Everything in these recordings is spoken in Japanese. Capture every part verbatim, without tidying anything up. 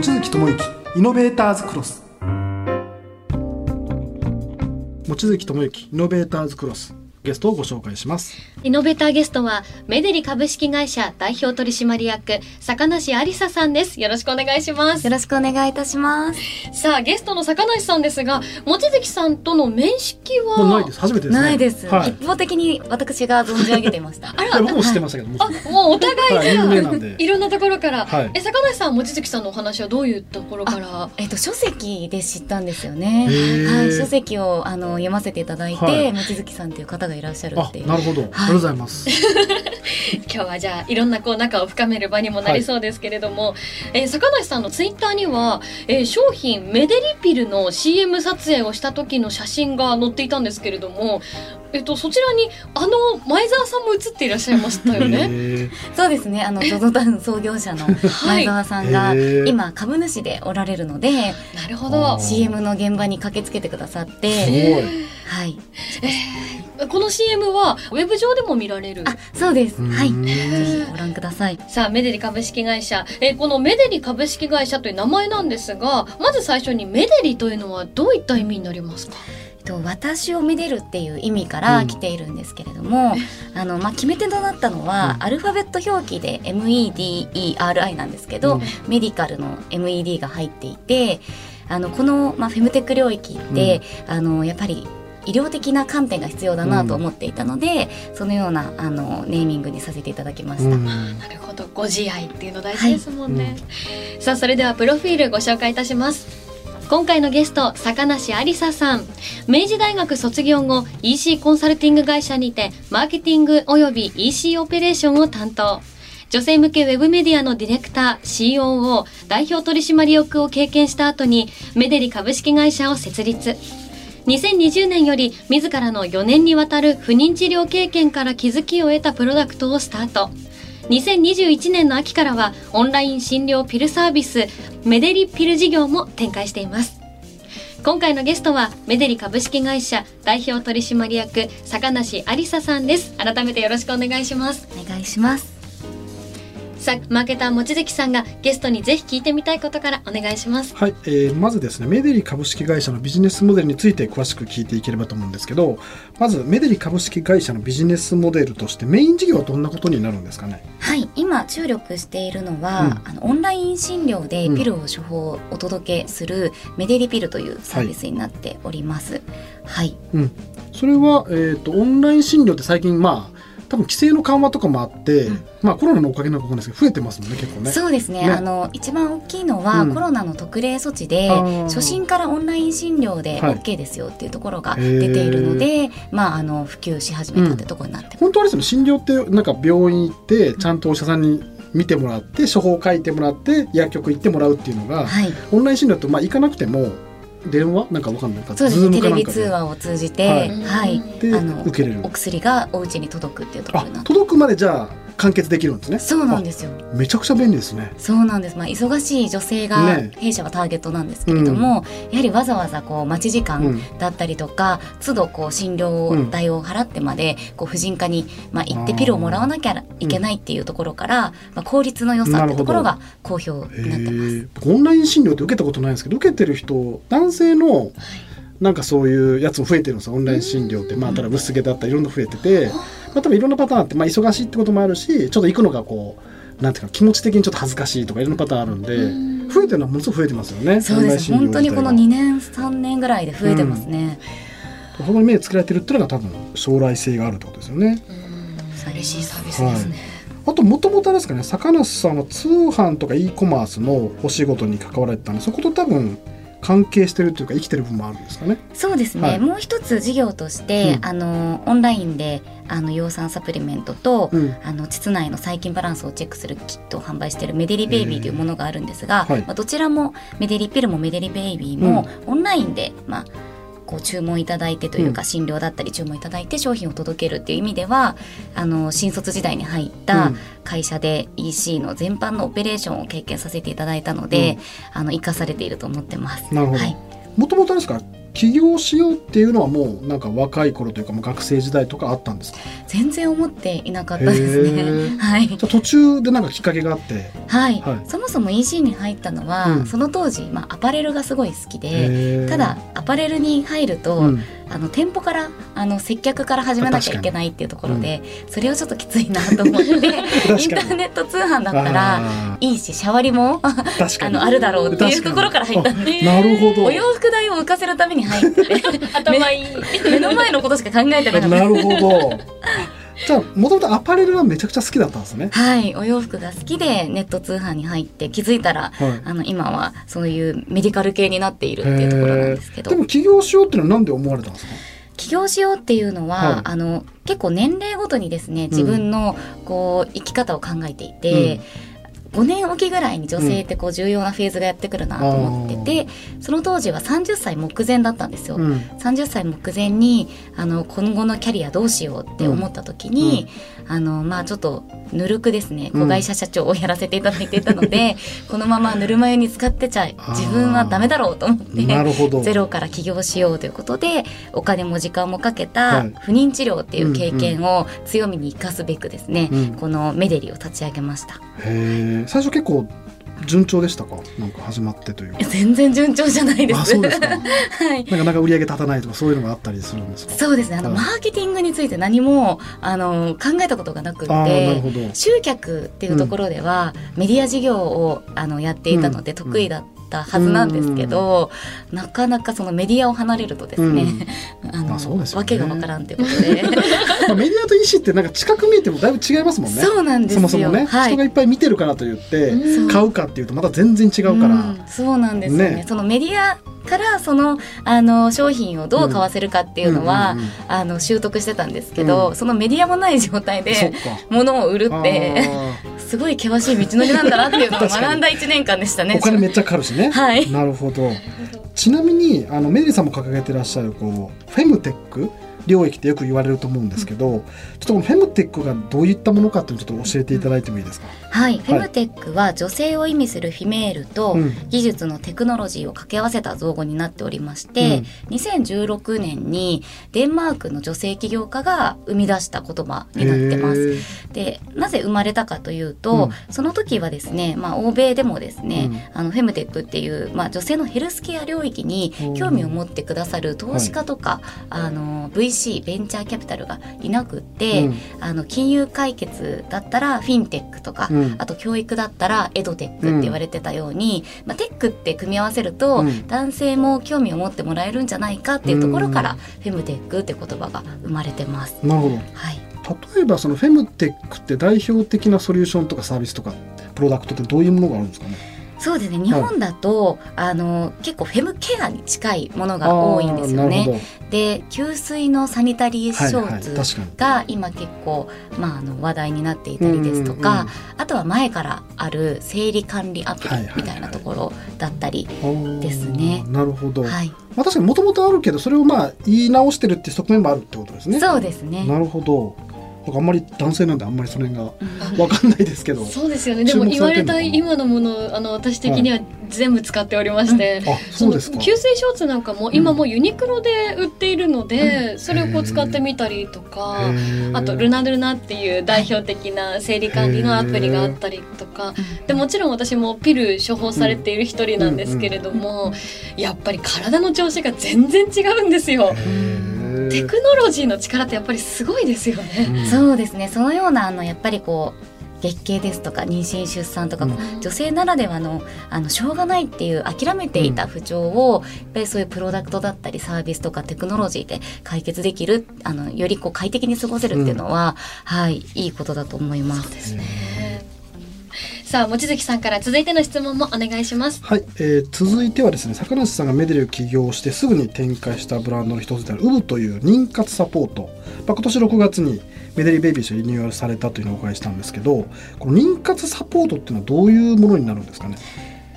望月智之イノベーターズクロス。望月智之イノベーターズクロス、ゲストをご紹介します。イノベーターゲストはメデリ株式会社代表取締役坂梨有沙さんです。よろしくお願いします。よろしくお願いいたします。さあゲストの坂梨さんですが、望月さんとの面識はもうないです。初めてですね。ないです、はい、一方的に私が存じ上げていました。あら、僕も知ってましたけど、はい、あ、もうお互いが、はい、いろんなところから、はい、え坂梨さん、望月さんのお話はどういうところから？えっと、書籍で知ったんですよね、はい、書籍をあの読ませていただいて、はい、望月さんという方がいらっしゃるっていう。あ、なるほど、はい、ありがとうございます今日はじゃあいろんなこう仲を深める場にもなりそうですけれども、はい、えー、坂梨さんのツイッターには、えー、商品メデリピルの シーエム 撮影をした時の写真が載っていたんですけれども、えっと、そちらにあの前澤さんも写っていらっしゃいましたよね。そうですね、あのゾゾタウン創業者の前澤さんが今株主でおられるので、なるほど、 シーエム の現場に駆けつけてくださって、はい、えー、この シーエム はウェブ上でも見られる。あ、そうです、はい、ぜひご覧ください。さあメデリ株式会社、えー、このメデリ株式会社という名前なんですが、まず最初にメデリというのはどういった意味になりますか？私をめでるっていう意味から来ているんですけれども、うん、あのまあ、決め手となったのは、うん、アルファベット表記で メデリ なんですけど、うん、メディカルの メデ が入っていて、あのこの、まあ、フェムテック領域って、うん、あのやっぱり医療的な観点が必要だなと思っていたので、うん、そのようなあのネーミングにさせていただきました、うん、あ、なるほど、ご自愛っていうの大事ですもんね、はい、うん、さあそれではプロフィールご紹介いたします。今回のゲスト、坂梨有沙さん。明治大学卒業後、イーシー コンサルティング会社にて、マーケティング及び イーシー オペレーションを担当。女性向けウェブメディアのディレクター、シーオーオー、代表取締役を経験した後に、メデリ株式会社を設立。にせんにじゅうねんより、自らのよねんにわたる不妊治療経験から気づきを得たプロダクトをスタート。にせんにじゅういちねんの秋からはオンライン診療ピルサービスメデリピル事業も展開しています。今回のゲストはメデリ株式会社代表取締役坂梨有沙さんです。改めてよろしくお願いします。お願いします。さあマーケター望月さんがゲストにぜひ聞いてみたいことからお願いします。はい、えー、まずですね、メデリ株式会社のビジネスモデルについて詳しく聞いていければと思うんですけど、まずメデリ株式会社のビジネスモデルとしてメイン事業はどんなことになるんですかね？はい、今注力しているのは、うん、あのオンライン診療でピルを処方お届けするメデリピルというサービスになっております。はい。うん。それは、えーと、オンライン診療って最近まあ多分規制の緩和とかもあって、うん、まあ、コロナのおかげなのか分かんないですけど増えてますもんね、結構ね。そうです ね, ねあの一番大きいのは、うん、コロナの特例措置で初診からオンライン診療で オーケー ですよっていうところが出ているので、はい、まあ、あの普及し始めたってところになってます、うん、本当はですね、診療ってなんか病院行ってちゃんとお医者さんに見てもらって処方書いてもらって薬局行ってもらうっていうのが、はい、オンライン診療って、まあ、行かなくても電話なんか分かんないか、そうですね、テレビ通話を通じて、はいはい、であの受けれるお薬がお家に届くっていうところになって、届くまでじゃあ完結できるんですね。そうなんですよ。めちゃくちゃ便利ですね。そうなんです、まあ、忙しい女性が、ね、弊社はターゲットなんですけれども、うん、やはりわざわざこう待ち時間だったりとか、うん、都度こう診療代を払ってまでこう婦人科に、まあ、行ってピルをもらわなきゃいけないっていうところから、うん、まあ、効率の良さってところが好評になってます。オンライン診療って受けたことないんですけど、受けてる人男性の、はい、なんかそういうやつも増えてるんですよ、オンライン診療って。まあ、ただぶすげだったりいろんな増えてて、まあ、多分いろんなパターンあって、まあ、忙しいってこともあるし、ちょっと行くのがこうなんていうか気持ち的にちょっと恥ずかしいとかいろんなパターンあるんで、うん、増えてるのはものすごく増えてますよね。そうです、本当にこのにねんさんねんぐらいで増えてますね、うん、そこに目をつけられてるっていうのが多分将来性があるってことですよね。うん、嬉しいサービスですね、はい。あともともとですかね、坂梨さんは通販とか e コマースのお仕事に関わられてたんで、そこと多分関係してるというか生きてる部分もあるんですかね。そうですね、はい、もう一つ事業として、うん、あのオンラインであの葉酸サプリメントと、うん、あの膣内の細菌バランスをチェックするキットを販売しているメデリベイビーというものがあるんですが、えーはい、まあ、どちらもメデリピルもメデリベイビーも、うん、オンラインで、まあ、こう注文いただいてというか、うん、診療だったり注文いただいて商品を届けるっていう意味では、あの新卒時代に入った会社で イーシー の全般のオペレーションを経験させていただいたので、うん、あの生かされていると思ってます。なるほど、はい、もともとですか起業しようっていうのはもうなんか若い頃というか学生時代とかあったんですか？全然思っていなかったですね、はい、じゃあ途中でなんかきっかけがあって、はいはい、そもそも イーシー に入ったのは、うん、その当時、まあ、アパレルがすごい好きで、ただアパレルに入ると、うん、あの店舗からあの接客から始めなきゃいけないっていうところで、うん、それはちょっときついなと思ってインターネット通販だったらいいしシャワリもあのあるだろうっていうところから入ったんで、なるほど、お洋服代を浮かせるために入って頭いい目の前のことしか考えてなかった。なるほど。じゃあもともとアパレルはめちゃくちゃ好きだったんですね。はい、お洋服が好きでネット通販に入って気づいたら、はい、あの今はそういうメディカル系になっているっていうところなんですけど。でも起業しようっていうのはなんで思われたんですか？起業しようっていうのは、はい、あの結構年齢ごとにですね自分のこう生き方を考えていて、うん、ごねんおきぐらいに女性ってこう重要なフェーズがやってくるなと思ってて、うん、その当時はさんじゅっさい目前だったんですよ、うん、さんじゅっさい目前にあの今後のキャリアどうしようって思った時に、うんうん、あのまあちょっとぬるくですね子会社社長をやらせていただいていたので、うん、このままぬるま湯に使ってちゃ自分はダメだろうと思ってゼロから起業しようということでお金も時間もかけた不妊治療っていう経験を強みに生かすべくですね、うんうん、このメデリを立ち上げました。へー、最初結構順調でしたか？なんか始まってというか。全然順調じゃないです。あ、そうですか。はい、なんかなんか売り上げ立たないとかそういうのがあったりするんですか？そうですね、あの、はい、マーケティングについて何もあの考えたことがなくて、集客っていうところでは、うん、メディア事業をあのやっていたので得意だったはずなんですけど、うんうん、なかなかそのメディアを離れるとですね、うん、あの、あ、そうですよね、わけがわからんということでまあ、メディアと医師ってなんか近く見えてもだいぶ違いますもんね。そうなんですよ。そもそもね、はい、人がいっぱい見てるからといって、うん、買うかっていうとまた全然違うから、うん、そうなんですよね。そのメディアからその、あの商品をどう買わせるかっていうのは、うんうんうんうん、あの習得してたんですけど、うん、そのメディアもない状態で物を売るってすごい険しい道のりなんだなっていうのを学んだいちねんかんでしたね。お金めっちゃかかるしね、はい、なるほど。ちなみにあのメデリさんも掲げてらっしゃるこうフェムテック領域ってよく言われると思うんですけど、うん、ちょっとこのフェムテックがどういったものかっていうのをちょっと教えていただいてもいいですか？はい、はい、フェムテックは女性を意味するフィメールと技術のテクノロジーを掛け合わせた造語になっておりまして、うん、にせんじゅうろくねんにデンマークの女性起業家が生み出した言葉になってます。で、なぜ生まれたかというと、うん、その時はですね、まあ、欧米でもですね、うん、あのフェムテックっていう、まあ、女性のヘルスケア領域に興味を持ってくださる投資家とか、はい、あの ブイシーベンチャーキャピタルがいなくって、うん、あの金融解決だったらフィンテックとか、うん、あと教育だったらエドテックって言われてたように、うん、まあ、テックって組み合わせると、うん、男性も興味を持ってもらえるんじゃないかっていうところから、うん、フェムテックって言葉が生まれてます。なるほど、はい、例えばそのフェムテックって代表的なソリューションとかサービスとかプロダクトってどういうものがあるんですかね？そうですね、日本だと、はい、あの結構フェムケアに近いものが多いんですよね。で、給水のサニタリーショーツが今結構、はいはい、まあ、あの話題になっていたりですとか、うんうんうん、あとは前からある生理管理アプリみたいなところだったりですね、はいはいはい、なるほど、はい、まあ、確かにもともとあるけどそれをまあ言い直してるっていう側面もあるってことですね。そうですね、なるほど。あんまり男性なんであんまりその辺が分かんないですけどそうですよね。でも言われた今のもの、あの私的には全部使っておりまして、はい、あ、そうですか。吸水ショーツなんかも今もユニクロで売っているので、うん、それをこう使ってみたりとか、あとルナルナっていう代表的な生理管理のアプリがあったりとかで、もちろん私もピル処方されている一人なんですけれども、うんうんうん、やっぱり体の調子が全然違うんですよ。テクノロジーの力ってやっぱりすごいですよね、うん、そうですね。そのようなあのやっぱりこう月経ですとか妊娠出産とか、うん、女性ならではの、あのしょうがないっていう諦めていた不調を、うん、やっぱりそういうプロダクトだったりサービスとかテクノロジーで解決できる、あのよりこう快適に過ごせるっていうのは、うん、はい、いいことだと思います。そうですね。さあ、望月さんから続いての質問もお願いします。はい、えー、続いてはですね、坂梨さんがメデリを起業してすぐに展開したブランドの一つであるウブという妊活サポート、まあ、今年ろくがつにメデリベイビーズリニューアルされたというのをお伺いしたんですけど、この妊活サポートっていうのはどういうものになるんですかね？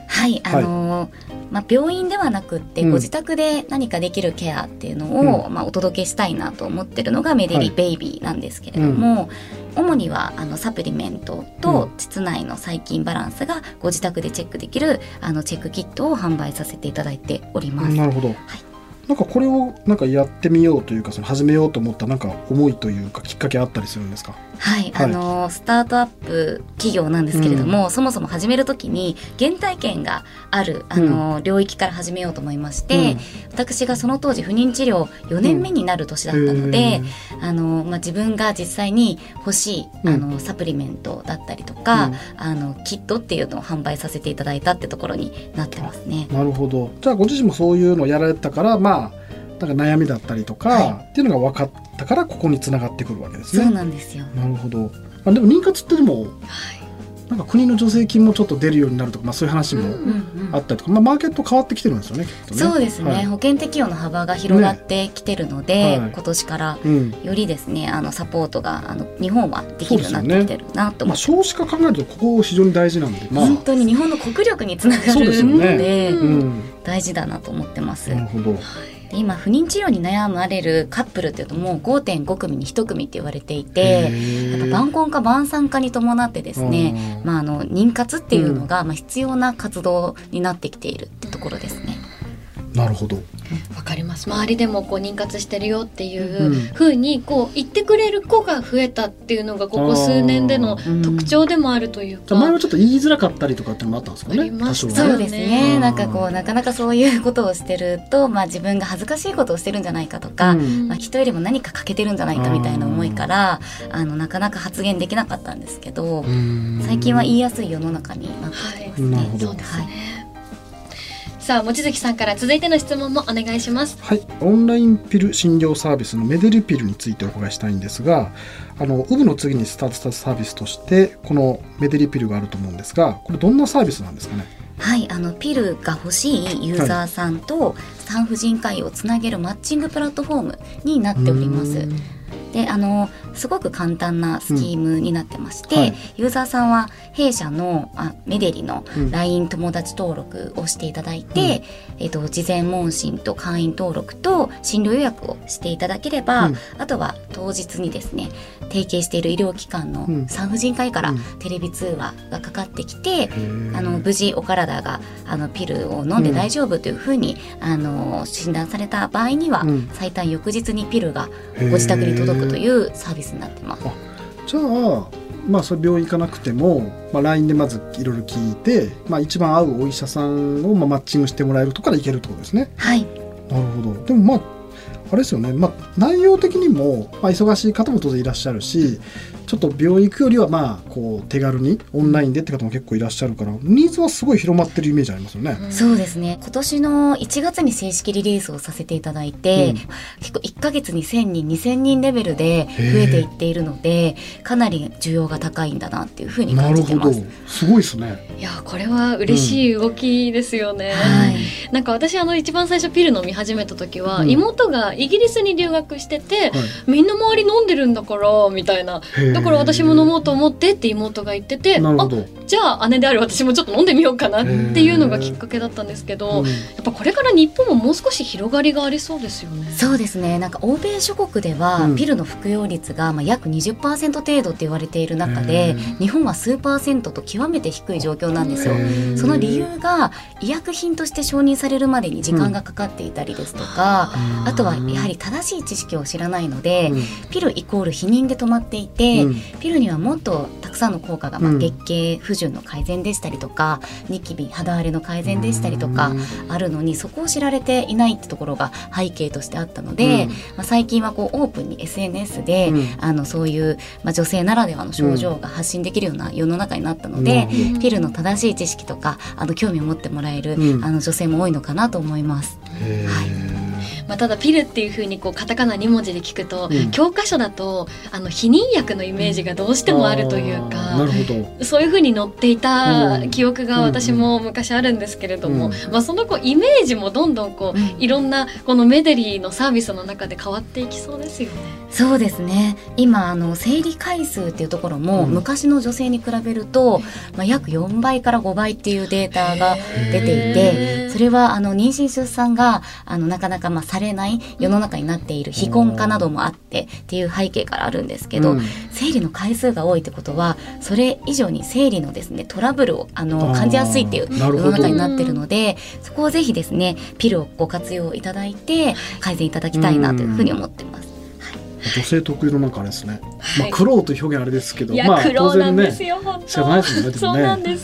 はい、あのーはい、まあ、病院ではなくってご自宅で何かできるケアっていうのを、うん、まあ、お届けしたいなと思ってるのがメデリベイビーなんですけれども、はい、うん、主にはあのサプリメントと膣内の細菌バランスがご自宅でチェックできるあのチェックキットを販売させていただいております。なるほど、はい、なんかこれをなんかやってみようというか、その始めようと思ったなんか思いというかきっかけあったりするんですか？はい、はい、あのスタートアップ企業なんですけれども、うん、そもそも始めるときに原体験があるあの、うん、領域から始めようと思いまして、うん、私がその当時不妊治療よねんめになる年だったので、うんあのまあ、自分が実際に欲しいあの、うん、サプリメントだったりとか、うん、あのキットっていうのを販売させていただいたってところになってますね。なるほど。じゃあご自身もそういうのをやられたから、まあなんか悩みだったりとか、はい、っていうのが分かったからここに繋がってくるわけですね。そうなんですよ。なるほど。あ、でも妊活ってでも、はい、なんか国の助成金もちょっと出るようになるとか、まあ、そういう話もあったりとか、うんうんうんまあ、マーケット変わってきてるんですよね、きっとね。そうですね、はい、保険適用の幅が広がってきてるので、ねはい、今年からよりですね、うん、あのサポートがあの日本はできるようになってきてるなと思って、まあ、少子化考えるとここ非常に大事なんで、まあ、本当に日本の国力につながるので、うん、大事だなと思ってます。なるほど。今不妊治療に悩まれるカップルっていうともう ごてんご 組にいち組って言われていて、やっぱ晩婚化晩産化に伴ってですね、まあ、あの妊活っていうのがまあ必要な活動になってきているってところですね。なるほど、わかります。周りでもこう妊活してるよっていう風にこう言ってくれる子が増えたっていうのがここ数年での特徴でもあるというか、うん、前はちょっと言いづらかったりとかってのもあったんですかね。多少はね。そうですね、うん、なんかこうなかなかそういうことをしてると、まあ、自分が恥ずかしいことをしてるんじゃないかとか、うんまあ、人よりも何か欠けてるんじゃないかみたいな思いから、うん、あのなかなか発言できなかったんですけど、うん、最近は言いやすい世の中になっていますね、はい、そうですね、はい。さあ望月さんから続いての質問もお願いします。はい、オンラインピル診療サービスのメデリピルについてお伺いしたいんですが、あのウブの次にスタートしたサービスとしてこのメデリピルがあると思うんですが、これどんなサービスなんですかね。はい、あのピルが欲しいユーザーさんと産婦人科医をつなげるマッチングプラットフォームになっております。はいであのすごく簡単なスキームになってまして、うんはい、ユーザーさんは弊社のあメデリの ライン 友達登録をしていただいて、うんえっと、事前問診と会員登録と診療予約をしていただければ、うん、あとは当日にですね提携している医療機関の産婦人科医からテレビ通話がかかってきて、うん、あの無事お体があのピルを飲んで大丈夫というふうに、うん、あの診断された場合には、うん、最短翌日にピルがご自宅に届くというサービスになってます。あ、じゃあ、まあ、それ病院行かなくても、まあ、ライン でまずいろいろ聞いて、まあ、一番合うお医者さんをまあマッチングしてもらえるところから行けるってことですね。はい。なるほど。でもまああれですよね、まあ、内容的にも、まあ、忙しい方も当然いらっしゃるし、ちょっと病院行くよりはまあこう手軽にオンラインでって方も結構いらっしゃるから、ニーズはすごい広まってるイメージありますよね。そうですね、今年のいちがつに正式リリースをさせていただいて、うん、結構いっかげつにせんにんにせんにんレベルで増えていっているので、かなり需要が高いんだなっていうふうに感じてます。なるほど、すごいですね。いやこれは嬉しい動きですよね、うんはい、なんか私あの一番最初ピル飲み始めた時は、うん、妹がイギリスに留学してて、はい、みんな周り飲んでるんだからみたいな、だから私も飲もうと思ってって妹が言ってて、あ、じゃあ姉である私もちょっと飲んでみようかなっていうのがきっかけだったんですけど、うん、やっぱこれから日本ももう少し広がりがありそうですよね。そうですね、なんか欧米諸国ではピルの服用率がまあ約 にじゅっパーセント 程度って言われている中で、日本は数パーセントと極めて低い状況なんですよ。その理由が医薬品として承認されるまでに時間がかかっていたりですとか、うん、あとはやはり正しい知識を知らないので、うん、ピルイコール避妊で止まっていて、うん、ピルにはもっとたくさんの効果が、まあ、月経不順の改善でしたりとか、ニキビ肌荒れの改善でしたりとかあるのに、そこを知られていないってところが背景としてあったので、うんまあ、最近はこうオープンに エスエヌエス で、うん、あのそういう、まあ、女性ならではの症状が発信できるような世の中になったので、うん、ピルの正しい知識とかあの興味を持ってもらえる、うん、あの女性も多いのかなと思います、うんはいまあ、ただピルっていう風にこうカタカナに文字で聞くと、うん、教科書だとあの避妊薬のイメージがどうしてもあるというか、なるほど、そういう風に載っていた記憶が私も昔あるんですけれども、うんうんまあ、そのこうイメージもどんどんこう、うん、いろんなこのメデリのサービスの中で変わっていきそうですよね。そうですね。今あの生理回数っていうところも、うん、昔の女性に比べると、まあ、約よんばいからごばいっていうデータが出ていて、それはあの妊娠出産があのなかなかまあされない世の中になっている、非婚化などもあってっていう背景からあるんですけど、うん、生理の回数が多いってことはそれ以上に生理のですねトラブルをあの感じやすいっていう世の中になっているので、そこをぜひですねピルをご活用いただいて改善いただきたいなというふうに思ってます。女性特有のなんかあれですね、はい、まあ苦労という表現あれですけど、いや、まあ、苦労なんですよ、本当仕方ないですもんね。そうなんで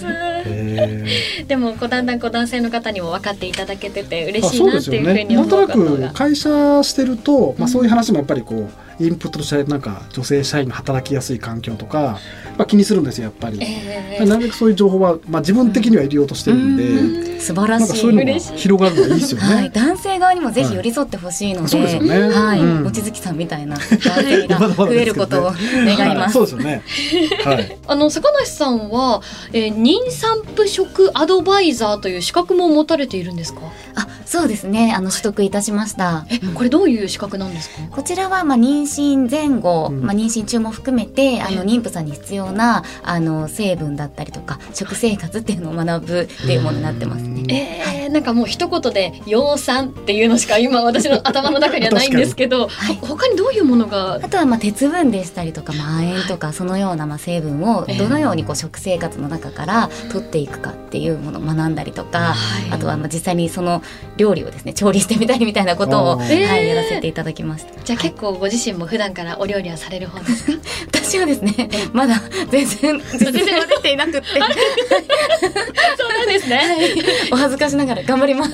す。でもこうだんだんこう男性の方にも分かっていただけてて嬉しいなっていうふうに思うことが、なんとなく会社してると、まあ、そういう話もやっぱりこう、うん、インプットとしてなんか女性社員が働きやすい環境とか、まあ、気にするんですよやっぱり、えー、なるべくそういう情報は、まあ、自分的には入れようとしてるんで、うん、素晴らしい、なんかそういうのが広がるのがいいですよね、はい、男性側にもぜひ寄り添ってほしいので、望月さんみたいな男性が増えることを願います。そうですよね、はい、あの坂梨さんは、えー、妊産婦食アドバイザーという資格も持たれているんですか？あ、そうですね、あの取得いたしました。え、これどういう資格なんですか？こちらは、まあ、妊妊娠前後、まあ、妊娠中も含めてあの妊婦さんに必要なあの成分だったりとか食生活っていうのを学ぶっていうものになってますね。えー、なんかもう一言で養蚕っていうのしか今私の頭の中にはないんですけど、はい、他にどういうものが？あとはまあ鉄分でしたりとか亜鉛とかそのようなまあ成分をどのようにこう食生活の中から取っていくかっていうものを学んだりとか、はい、あとはまあ実際にその料理をですね調理してみたりみたいなことを、はい、やらせていただきました。じゃあ結構ご自身も普段からお料理はされる方ですか？私はですね、まだ全然全然出ていなくってそうなんですね、はい、お恥ずかしながら頑張ります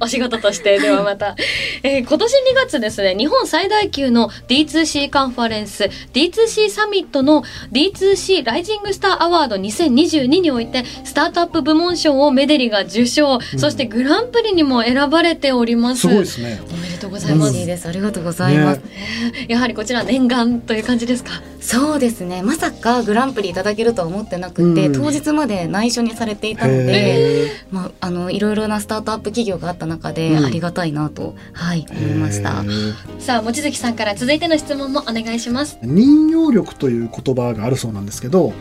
お仕事としてではまた、えー、今年にがつですね、日本最大級の ディーツーシー カンファレンス ディーツーシー サミットの ディーツーシー ライジングスターアワードにせんにじゅうににおいてスタートアップ部門賞をメデリが受賞、うん、そしてグランプリにも選ばれております。すごいですね。おめでとうございます。嬉しいです。ありがとうございます、ね。やはりこちら念願という感じですか？そうですね、まさかグランプリいただけるとは思ってなくて、うん、当日まで内緒にされていたので、まあ、あのいろいろなスタートアップ企業があった中でありがたいなと、うん、はい、思いました。さあ望月さんから続いての質問もお願いします。妊尿力という言葉があるそうなんですけど、はい、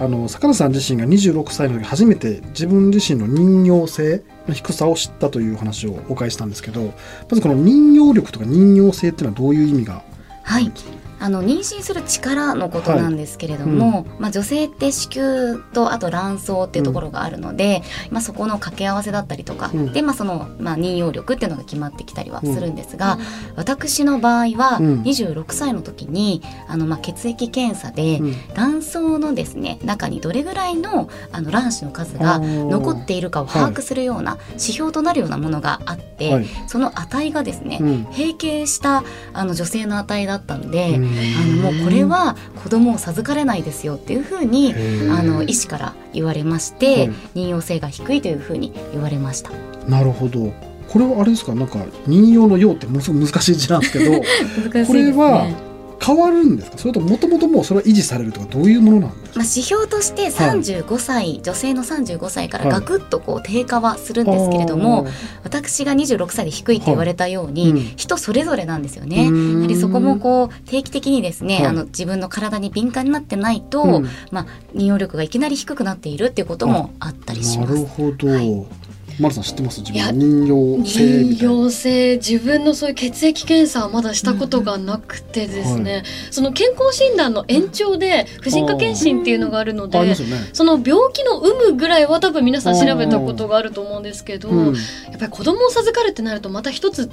あの坂梨さん自身がにじゅうろくさいの時初めて自分自身の妊尿性の低さを知ったという話をお伺いしたんですけど、まずこの妊尿力とか妊尿性っていうのはどういう意味があるんですか？はい、あの妊娠する力のことなんですけれども、はい、うん、まあ、女性って子宮とあと卵巣っていうところがあるので、うん、まあ、そこの掛け合わせだったりとか、うん、で、まあ、その、まあ、妊用力っていうのが決まってきたりはするんですが、うん、私の場合はにじゅうろくさいの時にあの、まあ、血液検査で卵巣のですね中にどれぐらい の, あの卵子の数が残っているかを把握するような指標となるようなものがあって、はい、その値がですね、うん、閉経したあの女性の値だったので、うん、あのもうこれは子供を授かれないですよっていうふうにあの医師から言われまして、妊用性が低いというふうに言われました。なるほど。これはあれですか、なんか妊用の用ってものすごく難しい字なんですけど難しいですね。これは変わるんですか、それともともともうそれは維持されるとか、どういうものなんですか？まあ、指標としてさんじゅうごさい、はい、女性のさんじゅうごさいからガクッとこう低下はするんですけれども、はい、私がにじゅうろくさいで低いって言われたように、はい、うん、人それぞれなんですよね。やはりそこもこう定期的にですね、はい、あの自分の体に敏感になってないと、うん、まあ、妊用力がいきなり低くなっているっていうこともあったりします。なるほど、はい。マルさん知ってます？自分の妊用性みたいな。妊用性、自分のそういう血液検査はまだしたことがなくてですね、うん、はい、その健康診断の延長で婦人科検診っていうのがあるので、ね、その病気の有無ぐらいは多分皆さん調べたことがあると思うんですけど、うん、やっぱり子供を授かるってなるとまた一つ違う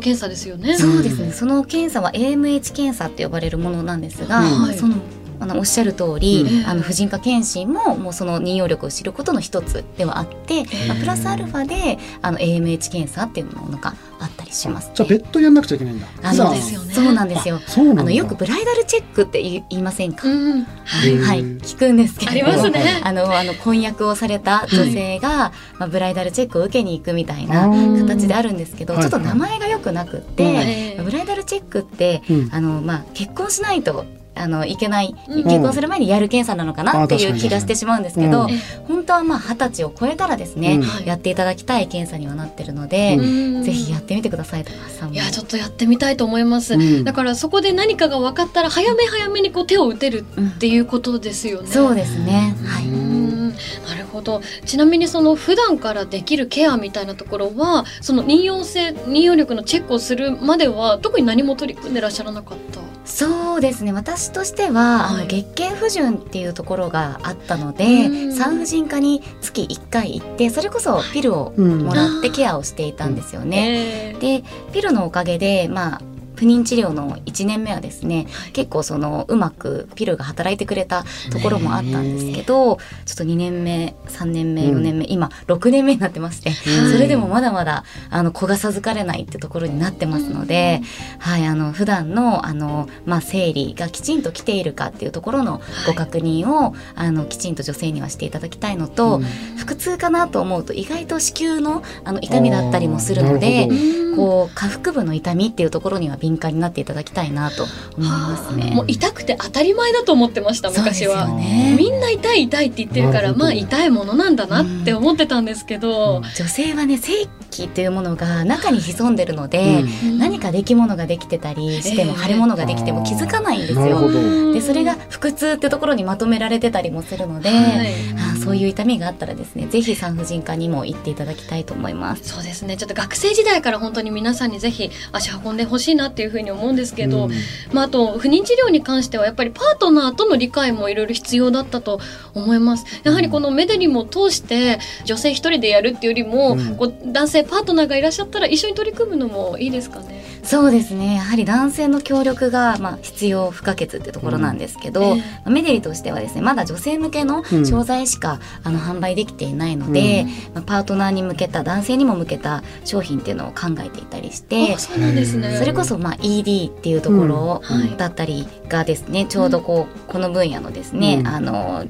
検査ですよね。そうですね、うん、その検査は エーエムエイチ 検査って呼ばれるものなんですが、うん、はい、そのあのおっしゃる通り、うん、あの婦人科検診ももうその妊用力を知ることの一つではあって、まあ、プラスアルファであの エーエムエイチ 検査っていうものがあったりします、ね。じゃあ別途やんなくちゃいけないんだ。あのですよね。そうなんですよ。あのよくブライダルチェックって言いませんか？うん、はい、はい、聞くんですけど、ありますね。あのあの婚約をされた女性が、はい、まあ、ブライダルチェックを受けに行くみたいな形であるんですけど、ちょっと名前がよくなくって、はいはい、ブライダルチェックって、うん、あのまあ結婚しないと。あのいけない、うん、結婚する前にやる検査なのかなっていう気がしてしまうんですけど、うん、本当はまあ二十歳を超えたらですね、うん、やっていただきたい検査にはなってるので、うん、ぜひやってみてください。高橋さんもいやちょっとやってみたいと思います、うん、だからそこで何かが分かったら早め早めにこう手を打てるっていうことですよね、うん、そうですね、はい、うんなるほど。ちなみにその普段からできるケアみたいなところはその妊用性妊用力のチェックをするまでは特に何も取り組んでらっしゃらなかった。そうですね、私としては、はい、あの月経不順っていうところがあったので産婦人科に月いっかい行ってそれこそピルをもらってケアをしていたんですよね、うん、でピルのおかげでまあ不妊治療のいちねんめはですね結構そのうまくピルが働いてくれたところもあったんですけど、ちょっとにねんめさんねんめよねんめ、うん、今ろくねんめになってまして、うん、それでもまだまだあの子が授かれないってところになってますので、うん、はいあの普段のあの、まあ、生理がきちんと来ているかっていうところのご確認を、はい、あのきちんと女性にはしていただきたいのと、うん、腹痛かなと思うと意外と子宮 の, あの痛みだったりもするのでこう下腹部の痛みっていうところには敏感になっていただきたいなと思いますね。もう痛くて当たり前だと思ってました昔は、ね、みんな痛い痛いって言ってるから、まあ、痛いものなんだなって思ってたんですけど、うん、女性はね性器というものが中に潜んでるので、うん、何か出来物ができてたりしても腫れ物ができても気づかないんですよ、えー、でそれが腹痛ってところにまとめられてたりもするので、はい、あそういう痛みがあったらですねぜひ産婦人科にも行っていただきたいと思います。そうですね、ちょっと学生時代から本当に皆さんにぜひ足運んでほしいなっていうふうに思うんですけど、うんまあ、あと不妊治療に関してはやっぱりパートナーとの理解もいろいろ必要だったと思います。やはりこのメデリも通して女性一人でやるっていうよりも、うん、こう男性パートナーがいらっしゃったら一緒に取り組むのもいいですかね。そうですね、やはり男性の協力が、まあ、必要不可欠ってところなんですけど、うんえー、メデリとしてはですねまだ女性向けの商材しか、うん、あの販売できていないので、うんまあ、パートナーに向けた男性にも向けた商品っていうのを考えていたりして、あ、そうなんですね、それこそまあ イーディー っていうところだったりがですね、うん、ちょうどこう、うん、この分野のですね、うん、あの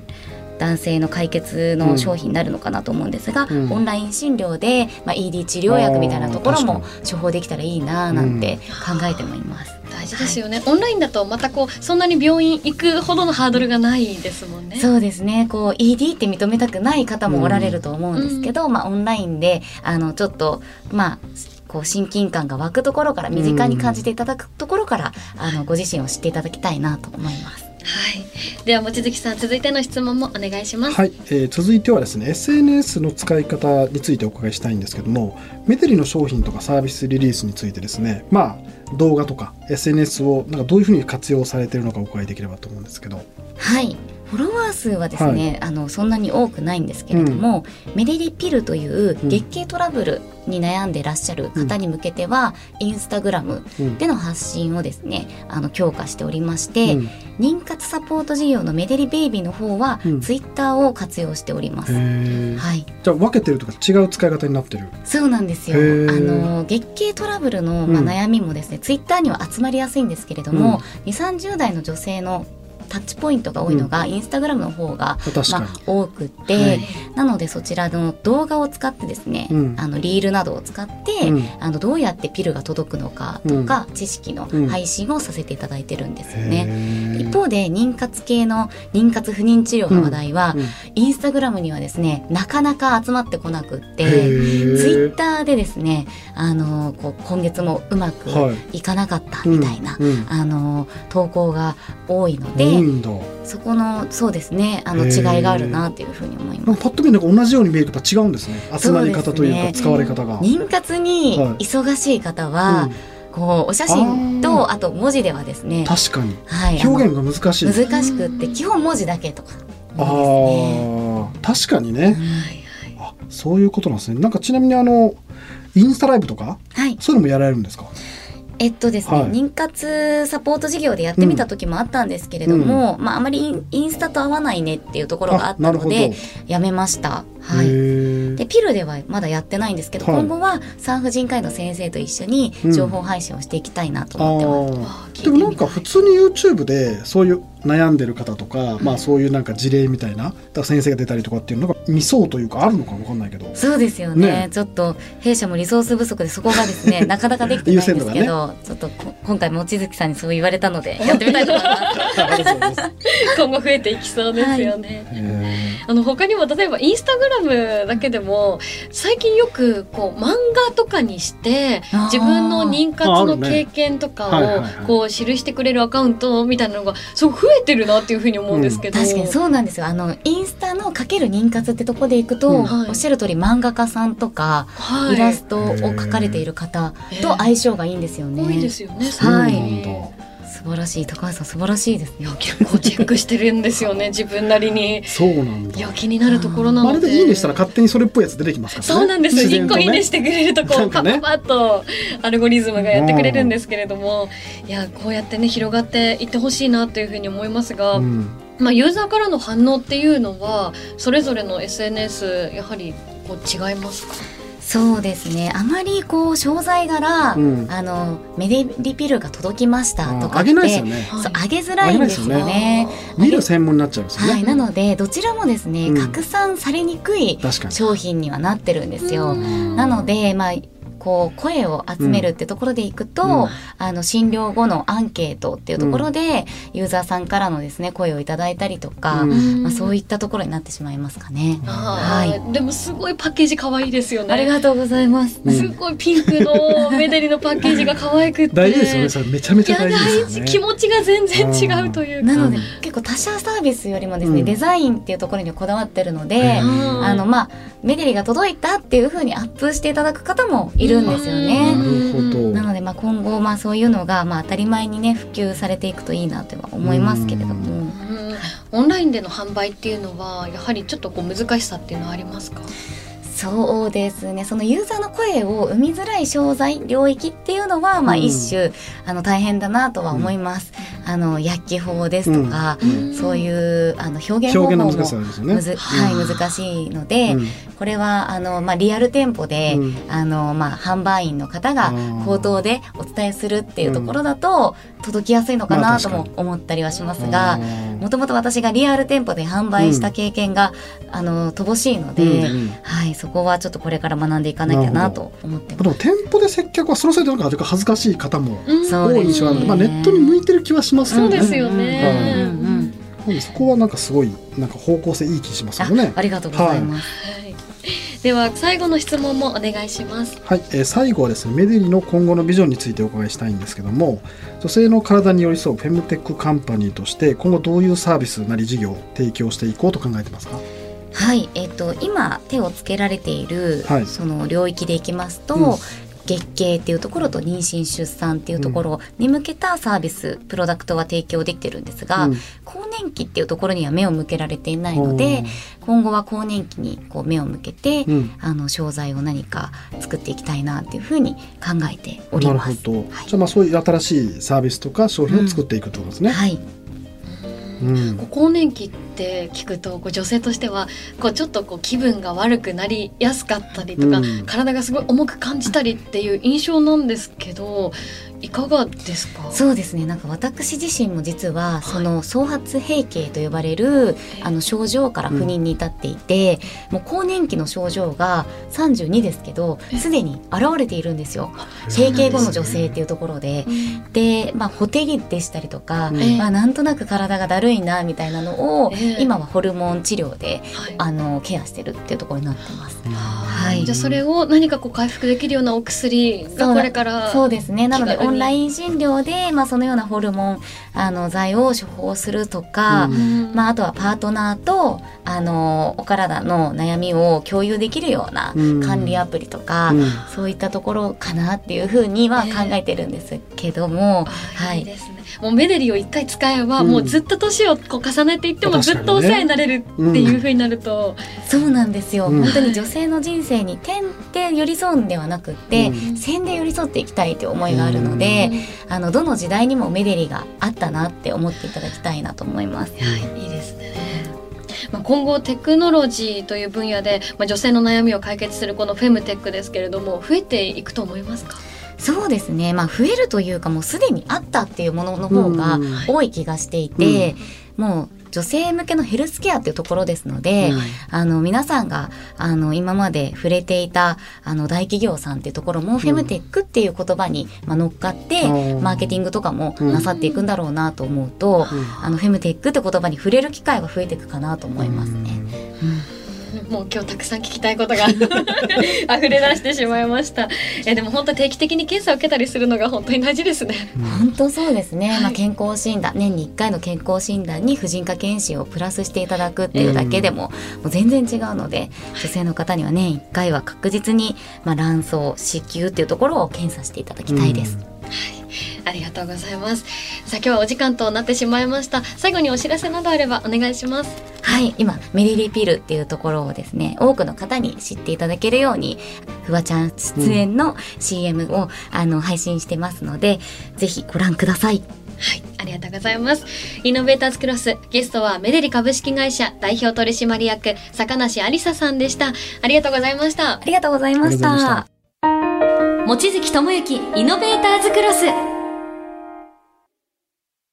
男性の解決の商品になるのかなと思うんですが、うん、オンライン診療で、まあ、イーディー 治療薬みたいなところも処方できたらいいななんて考えてもいます、うん、大事ですよね、はい、オンラインだとまたこうそんなに病院行くほどのハードルがないですもんね。そうですね、こう イーディー って認めたくない方もおられると思うんですけど、うんまあ、オンラインであのちょっとまあこう親近感が湧くところから身近に感じていただくところから、うん、あのご自身を知っていただきたいなと思います。はい、では望月さん続いての質問もお願いします。はい、えー、続いてはですね エスエヌエス の使い方についてお伺いしたいんですけども、メデリの商品とかサービスリリースについてですねまあ動画とか エスエヌエス をなんかどういうふうに活用されているのかお伺いできればと思うんですけど。はいフォロワー数はですね、はい、あのそんなに多くないんですけれども、うん、メデリピルという月経トラブルに悩んでらっしゃる方に向けては、うん、インスタグラムでの発信をですね、うん、あの強化しておりまして、うん、妊活サポート事業のメデリベイビーの方は、うん、ツイッターを活用しております、はい、じゃあ分けてるとか違う使い方になってる。そうなんですよ、あの月経トラブルの、まあ、悩みもですね、うん、ツイッターには集まりやすいんですけれども、うん、にじゅう、さんじゅう代の女性のタッチポイントが多いのが、うん、インスタグラムの方が、まあ、多くて、はい、なのでそちらの動画を使ってですね、うん、あのリールなどを使って、うん、あのどうやってピルが届くのかとか、うん、知識の配信をさせていただいてるんですよね、うん、一方で妊活系の妊活不妊治療の話題は、うんうん、インスタグラムにはですねなかなか集まってこなくって、ツイッターでですねあのこう今月もうまくいかなかったみたいな、はいうんうん、あの投稿が多いので、うんそこのそうですねあの違いがあるなというふうに思います。パッと見なんか同じように見えると違うんですね、集まり方というか、ね、使われ方が。妊活に忙しい方は、はいうんこうお写真と あ, あと文字ではですね確かに、はい、表現が難しい難しくって基本文字だけとか、ね、あ確かにね、はいはい、あそういうことなんですね。なんかちなみにあのインスタライブとか、はい、そういうのもやられるんですか。えっとですね、はい、妊活サポート事業でやってみた時もあったんですけれども、うんまあ、あまりインスタと合わないねっていうところがあったのでやめました。はい、でピルではまだやってないんですけど、はい、今後は産婦人科医の先生と一緒に情報配信をしていきたいなと思ってます、うん、でもなんか普通に YouTube でそういう悩んでる方とか、うん、まあそういうなんか事例みたいな先生が出たりとかっていうのが見そうというかあるのか分かんないけど、そうですよ ね, ねちょっと弊社もリソース不足でそこがですねなかなかできてないんですけど、ね、ちょっと今回望月さんにそう言われたのでやってみたいと思います今後増えていきそうですよね、はい、あの他にも例えばインスタグラムだけでも最近よくこう漫画とかにして自分の妊活の経験とかをこう記してくれるアカウントみたいなのがすごく増え増えてるなっていうふうに思うんですけど、うん、確かにそうなんですよ。あのインスタの×妊活ってとこでいくと、うんはい、おっしゃる通り漫画家さんとか、はい、イラストを描かれている方と相性がいいんですよね。多いですよね。はい。素晴らしい。高橋さん素晴らしいですね。いや結構チェックしてるんですよね自分なりに。そうなんだ。いや気になるところなので、あれでいいねしたら勝手にそれっぽいやつ出てきますからね。そうなんです、ね、いっこいいねしてくれるとこう、ね、パパパッとアルゴリズムがやってくれるんですけれども、いやこうやってね広がっていってほしいなというふうに思いますが、うんまあ、ユーザーからの反応っていうのはそれぞれの エスエヌエス やはりこう違いますか？そうですね、あまりこう商材柄、うん、あのメデリピルが届きましたとかって、あげないですよね。そう、あげづらいんですよね。見る専門になっちゃうんですよね、はい、なのでどちらもですね、うん、拡散されにくい商品にはなってるんですよ。なので、まあこう声を集めるってところでいくと、うん、あの診療後のアンケートっていうところで、うん、ユーザーさんからのですね声をいただいたりとか、うんまあ、そういったところになってしまいますかね、うんはい、でもすごいパッケージ可愛いですよね。ありがとうございます、うん、すごいピンクのメデリのパッケージが可愛くて大事ですよね。それめちゃめちゃ大事ですよね。気持ちが全然違うというか、なので結構他社サービスよりもですね、うん、デザインっていうところにこだわってるので、うん、あのまあメデリが届いたっていう風にアップしていただく方もいるんですよね。なるほど。なのでまあ今後まあそういうのがまあ当たり前にね普及されていくといいなとは思いますけれども、うんオンラインでの販売っていうのはやはりちょっとこう難しさっていうのはありますか？そうですね、そのユーザーの声を生みづらい商材領域っていうのはまあ一種、うん、あの大変だなとは思います、うん、あの薬機法ですとか、うん、そういうあの表現方法も表現の難しさですよね、むず、はい、難しいので、うん、これはあの、まあ、リアル店舗で、うん、あのまあ、販売員の方が口頭でお伝えするっていうところだと届きやすいのかなとも思ったりはしますが、もともと私がリアル店舗で販売した経験が、うん、あの乏しいので、うんうんはい、そこはちょっとこれから学んでいかなきゃなと思ってます。でも店舗で接客はそのせいでなんか恥ずかしい方も多い印象なので、まあ、ネットに向いてる気はしますけどね。そうですよね、うんうんうん、そこはなんかすごいなんか方向性いい気しますよね。 あ, ありがとうございます、はいはい、では最後の質問もお願いします、はいえー、最後はですねメデリの今後のビジョンについてお伺いしたいんですけども、女性の体に寄り添うフェムテックカンパニーとして今後どういうサービスなり事業を提供していこうと考えてますか？はいえー、と今手をつけられている、はい、その領域でいきますと、うん、月経っていうところと妊娠出産っていうところに向けたサービス、うん、プロダクトは提供できてるんですが、うん、更年期っていうところには目を向けられていないので、今後は更年期にこう目を向けて、うん、あの商材を何か作っていきたいなっていうふうに考えております。なるほど、はい、じゃあまあそういう新しいサービスとか商品を作っていくということですね、うん、はい。うん、更年期って聞くとこう女性としてはこうちょっとこう気分が悪くなりやすかったりとか、うん、体がすごい重く感じたりっていう印象なんですけどいかがですか？そうですね、なんか私自身も実はその双発閉経と呼ばれる、はい、あの症状から不妊に至っていて、うん、もう更年期の症状がさんじゅうにですけどすでに現れているんですよ。閉経後の女性っていうところで、うん、で、まあ、ほてりでしたりとか、うんまあ、なんとなく体がだるいなみたいなのを、えー、今はホルモン治療で、はい、あのケアしてるっていうところになってます、はい、じゃあそれを何かこう回復できるようなお薬がこれからそうですね。なのでオンライン診療で、まあ、そのようなホルモンあの剤を処方するとか、うんまあ、あとはパートナーとあのお体の悩みを共有できるような管理アプリとか、うん、そういったところかなっていうふうには考えてるんですけども、えーはい、いいですね。もうメデリを一回使えば、うん、もうずっと年をこう重ねていってもずっとお世話になれるっていうふうになると、うん、そうなんですよ、うん、本当に女性の人生に点で寄り添うんではなくって、うん、線で寄り添っていきたいという思いがあるので、うんであのどの時代にもメデリがあったなって思っていただきたいなと思います。はい、いいですね。まあ、今後テクノロジーという分野で、まあ、女性の悩みを解決するこのフェムテックですけれども、増えていくと思いますか？そうですね、まあ、増えるというかもうすでにあったっていうものの方が多い気がしていて、うん、もう女性向けのヘルスケアっていうところですので、はい、あの皆さんがあの今まで触れていたあの大企業さんっていうところも、うん、フェムテックっていう言葉に、まあ、乗っかって、うん、マーケティングとかもなさっていくんだろうなと思うと、うん、あのフェムテックって言葉に触れる機会が増えていくかなと思いますね、うんうん。もう今日たくさん聞きたいことが溢れ出してしまいました。えでも本当定期的に検査を受けたりするのが本当に大事ですね。本当そうですね、はい。まあ、健康診断、年にいっかいの健康診断に婦人科検診をプラスしていただくっていうだけで も,、うん、もう全然違うので、女性の方には年いっかいは確実に、まあ、卵巣、子宮っていうところを検査していただきたいです、うん。はい、ありがとうございます。さあ今日はお時間となってしまいました。最後にお知らせなどあればお願いします。はい、今メデリピルっていうところをですね、多くの方に知っていただけるようにフワちゃん出演の シーエム を、うん、あの配信してますので、ぜひご覧ください。はい、ありがとうございます。イノベーターズクロス、ゲストはメデリ株式会社代表取締役坂梨有沙さんでした。ありがとうございました。ありがとうございました。望月友幸イノベーターズクロス。